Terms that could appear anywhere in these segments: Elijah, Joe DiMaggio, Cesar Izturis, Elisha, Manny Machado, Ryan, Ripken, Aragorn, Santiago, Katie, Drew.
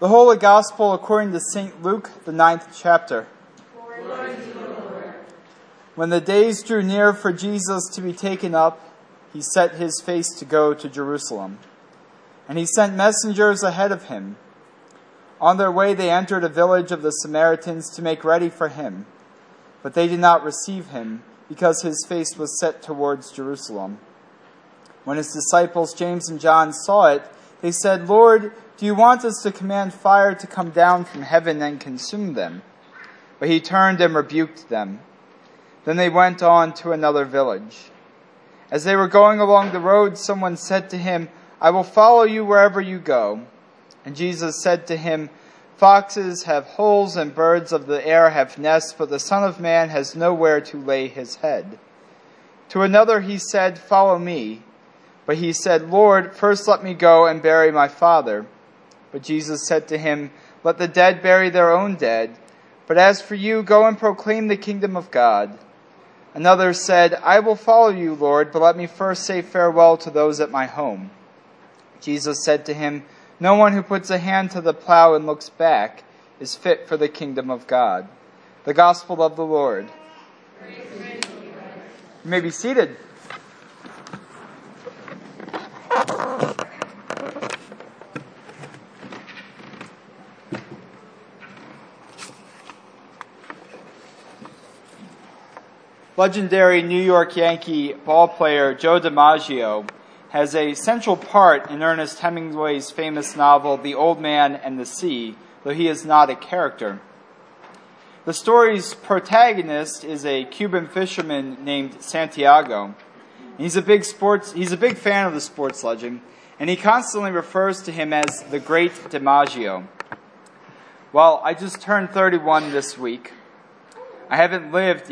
The Holy Gospel according to St. Luke, the 9th chapter. Glory to you, Lord. When the days drew near for Jesus to be taken up, he set his face to go to Jerusalem. And he sent messengers ahead of him. On their way they entered a village of the Samaritans to make ready for him. But they did not receive him, because his face was set towards Jerusalem. When his disciples James and John saw it, they said, "Lord, do you want us to command fire to come down from heaven and consume them?" But he turned and rebuked them. Then they went on to another village. As they were going along the road, someone said to him, "I will follow you wherever you go." And Jesus said to him, "Foxes have holes and birds of the air have nests, but the Son of Man has nowhere to lay his head." To another he said, "Follow me." But he said, "Lord, first let me go and bury my father." But Jesus said to him, "Let the dead bury their own dead. But as for you, go and proclaim the kingdom of God." Another said, "I will follow you, Lord, but let me first say farewell to those at my home." Jesus said to him, "No one who puts a hand to the plow and looks back is fit for the kingdom of God." The Gospel of the Lord. Praise to you, Lord. You may be seated. Legendary New York Yankee ballplayer Joe DiMaggio has a central part in Ernest Hemingway's famous novel, The Old Man and the Sea, though he is not a character. The story's protagonist is a Cuban fisherman named Santiago. He's a big fan of the sports legend, and he constantly refers to him as the Great DiMaggio. Well, I just turned 31 this week. I haven't lived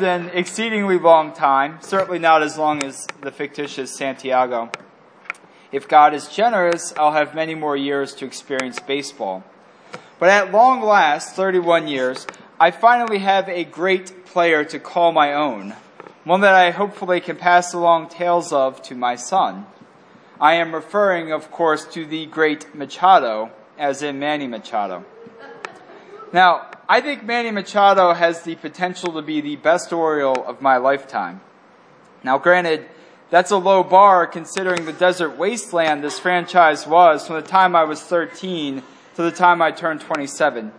an exceedingly long time, certainly not as long as the fictitious Santiago. If God is generous, I'll have many more years to experience baseball. But at long last, 31 years, I finally have a great player to call my own, one that I hopefully can pass along tales of to my son. I am referring, of course, to the Great Machado, as in Manny Machado. Now, I think Manny Machado has the potential to be the best Oriole of my lifetime. Now, granted, that's a low bar considering the desert wasteland this franchise was from the time I was 13 to the time I turned 27.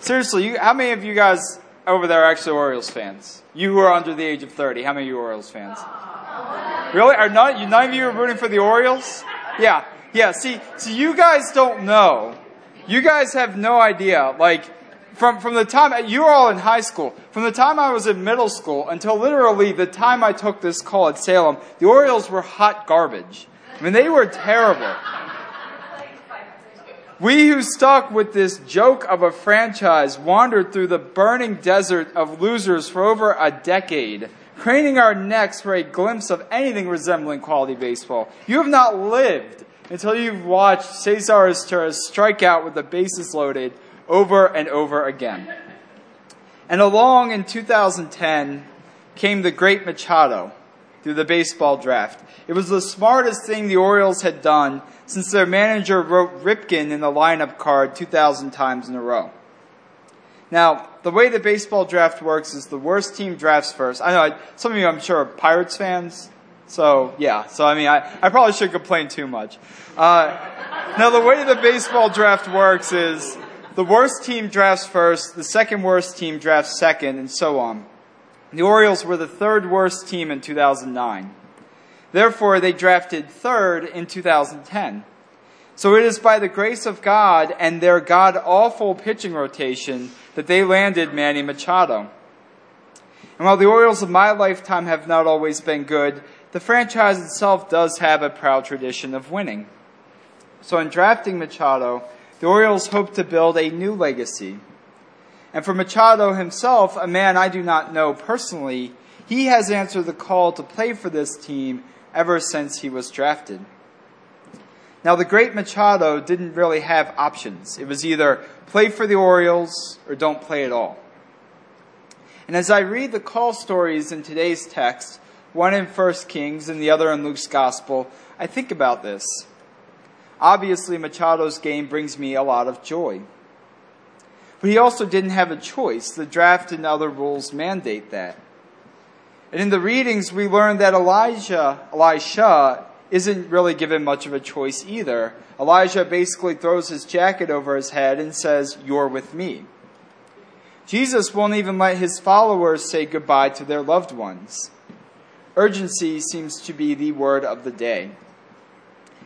Seriously, how many of you guys over there are actually Orioles fans? You who are under the age of 30, how many of you are Orioles fans? Really? None of you are rooting for the Orioles? Yeah, so you guys don't know. You guys have no idea, like... From the time, you were all in high school, from the time I was in middle school until literally the time I took this call at Salem, the Orioles were hot garbage. I mean, they were terrible. We who stuck with this joke of a franchise wandered through the burning desert of losers for over a decade, craning our necks for a glimpse of anything resembling quality baseball. You have not lived until you've watched Cesar Izturis strike out with the bases loaded over and over again. And along in 2010 came the Great Machado through the baseball draft. It was the smartest thing the Orioles had done since their manager wrote Ripken in the lineup card 2,000 times in a row. Now, the way the baseball draft works is the worst team drafts first. I know some of you, I'm sure, are Pirates fans. I probably shouldn't complain too much. Now, the way the baseball draft works is... the worst team drafts first, the second worst team drafts second, and so on. The Orioles were the third worst team in 2009. Therefore, they drafted third in 2010. So it is by the grace of God and their god-awful pitching rotation that they landed Manny Machado. And while the Orioles of my lifetime have not always been good, the franchise itself does have a proud tradition of winning. So in drafting Machado, the Orioles hope to build a new legacy. And for Machado himself, a man I do not know personally, he has answered the call to play for this team ever since he was drafted. Now, the Great Machado didn't really have options. It was either play for the Orioles or don't play at all. And as I read the call stories in today's text, one in 1 Kings and the other in Luke's Gospel, I think about this. Obviously, Machado's game brings me a lot of joy. But he also didn't have a choice. The draft and other rules mandate that. And in the readings, we learned that Elisha isn't really given much of a choice either. Elijah basically throws his jacket over his head and says, "You're with me." Jesus won't even let his followers say goodbye to their loved ones. Urgency seems to be the word of the day.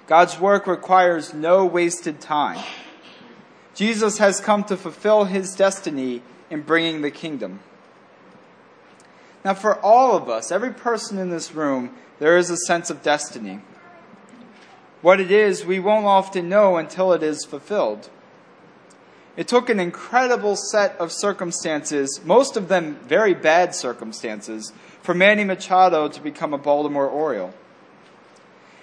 God's work requires no wasted time. Jesus has come to fulfill his destiny in bringing the kingdom. Now, for all of us, every person in this room, there is a sense of destiny. What it is, we won't often know until it is fulfilled. It took an incredible set of circumstances, most of them very bad circumstances, for Manny Machado to become a Baltimore Oriole.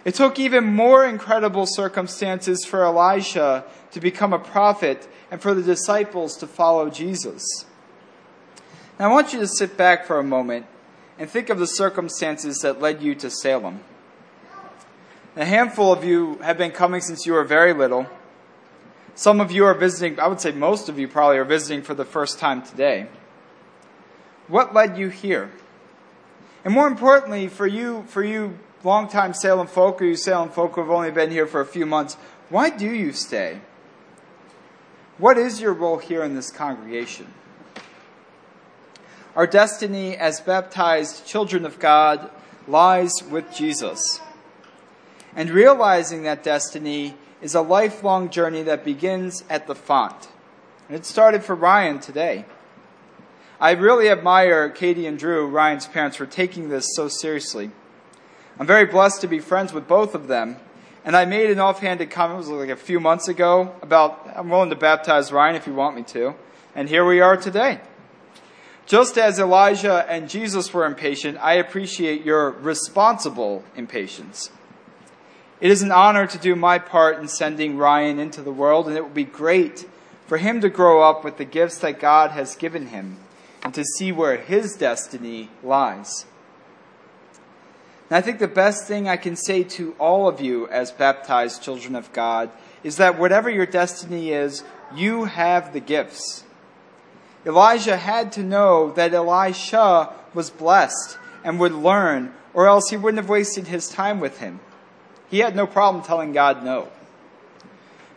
It took even more incredible circumstances for Elisha to become a prophet and for the disciples to follow Jesus. Now, I want you to sit back for a moment and think of the circumstances that led you to Salem. A handful of you have been coming since you were very little. Some of you are visiting, I would say most of you probably are visiting for the first time today. What led you here? And more importantly, for you long-time Salem folk, or you Salem folk who have only been here for a few months, why do you stay? What is your role here in this congregation? Our destiny as baptized children of God lies with Jesus. And realizing that destiny is a lifelong journey that begins at the font. And it started for Ryan today. I really admire Katie and Drew, Ryan's parents, for taking this so seriously. I'm very blessed to be friends with both of them. And I made an offhanded comment, it was like a few months ago, about I'm willing to baptize Ryan if you want me to. And here we are today. Just as Elijah and Jesus were impatient, I appreciate your responsible impatience. It is an honor to do my part in sending Ryan into the world, and it would be great for him to grow up with the gifts that God has given him and to see where his destiny lies. And I think the best thing I can say to all of you as baptized children of God is that whatever your destiny is, you have the gifts. Elijah had to know that Elisha was blessed and would learn, or else he wouldn't have wasted his time with him. He had no problem telling God no.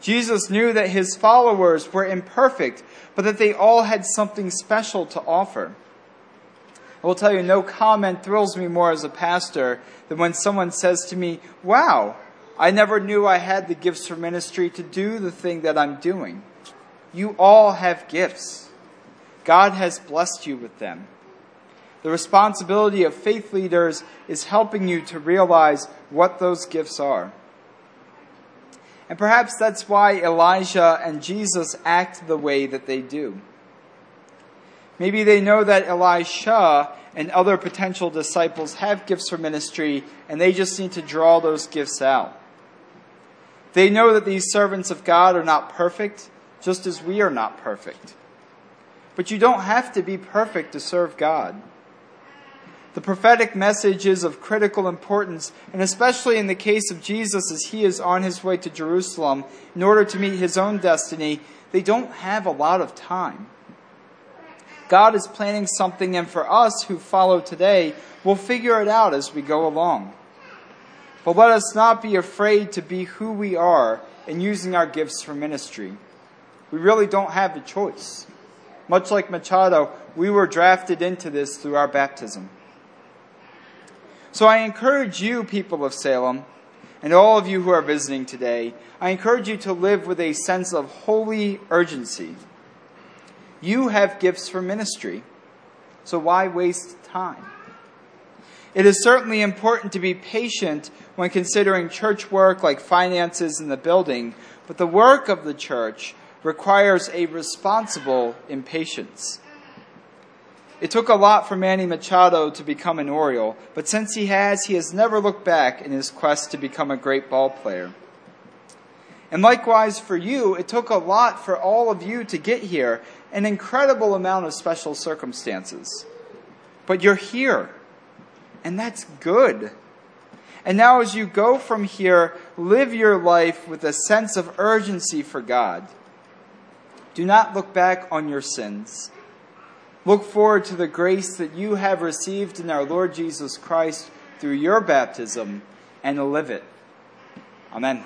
Jesus knew that his followers were imperfect, but that they all had something special to offer. I will tell you, no comment thrills me more as a pastor than when someone says to me, "Wow, I never knew I had the gifts for ministry to do the thing that I'm doing." You all have gifts. God has blessed you with them. The responsibility of faith leaders is helping you to realize what those gifts are. And perhaps that's why Elijah and Jesus act the way that they do. Maybe they know that Elisha and other potential disciples have gifts for ministry, and they just need to draw those gifts out. They know that these servants of God are not perfect, just as we are not perfect. But you don't have to be perfect to serve God. The prophetic message is of critical importance, and especially in the case of Jesus as he is on his way to Jerusalem in order to meet his own destiny, they don't have a lot of time. God is planning something, and for us who follow today, we'll figure it out as we go along. But let us not be afraid to be who we are in using our gifts for ministry. We really don't have a choice. Much like Machado, we were drafted into this through our baptism. So I encourage you, people of Salem, and all of you who are visiting today, I encourage you to live with a sense of holy urgency. You have gifts for ministry, so why waste time? It is certainly important to be patient when considering church work like finances in the building, but the work of the church requires a responsible impatience. It took a lot for Manny Machado to become an Oriole, but since he has never looked back in his quest to become a great ball player. And likewise for you, it took a lot for all of you to get here, an incredible amount of special circumstances. But you're here, and that's good. And now as you go from here, live your life with a sense of urgency for God. Do not look back on your sins. Look forward to the grace that you have received in our Lord Jesus Christ through your baptism, and live it. Amen.